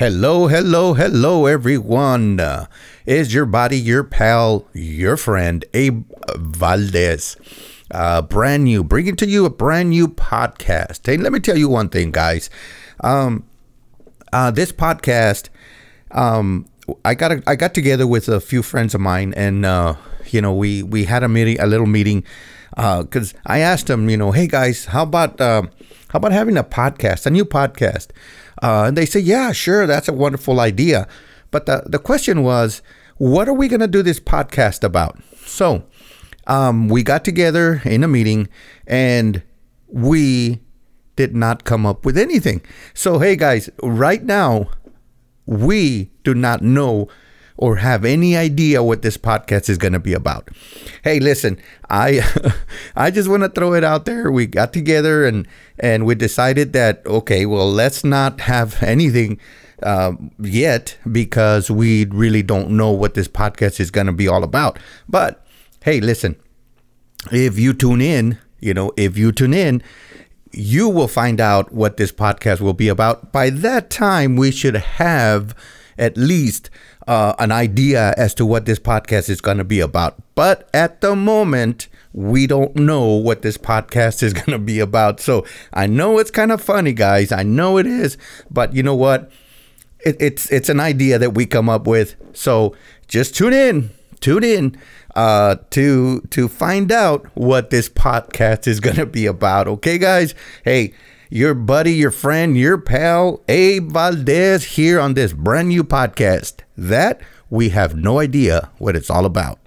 Hello, hello, hello, everyone. It's your buddy, your pal, your friend, Abe Valdez. Bringing to you a brand new podcast. Hey, let me tell you one thing, guys. This podcast, I got together with a few friends of mine, and we had a little meeting, because I asked them, hey guys, how about having a new podcast? And they said, yeah, sure, that's a wonderful idea. But the question was, what are we going to do this podcast about? So we got together in a meeting, and we did not come up with anything. So, hey, guys, right now, we do not know or have any idea what this podcast is going to be about. Hey, listen, I just want to throw it out there. We got together and we decided that, okay, well, let's not have anything yet, because we really don't know what this podcast is going to be all about. But hey, listen, if you tune in, you will find out what this podcast will be about. By that time, we should have at least an idea as to what this podcast is going to be about. But at the moment, we don't know what this podcast is going to be about. So I know it's kind of funny, guys. I know it is. But you know what? It's an idea that we come up with. So just tune in to find out what this podcast is going to be about. Okay, guys? Hey, your buddy, your friend, your pal, Abe Valdez, here on this brand new podcast that we have no idea what it's all about.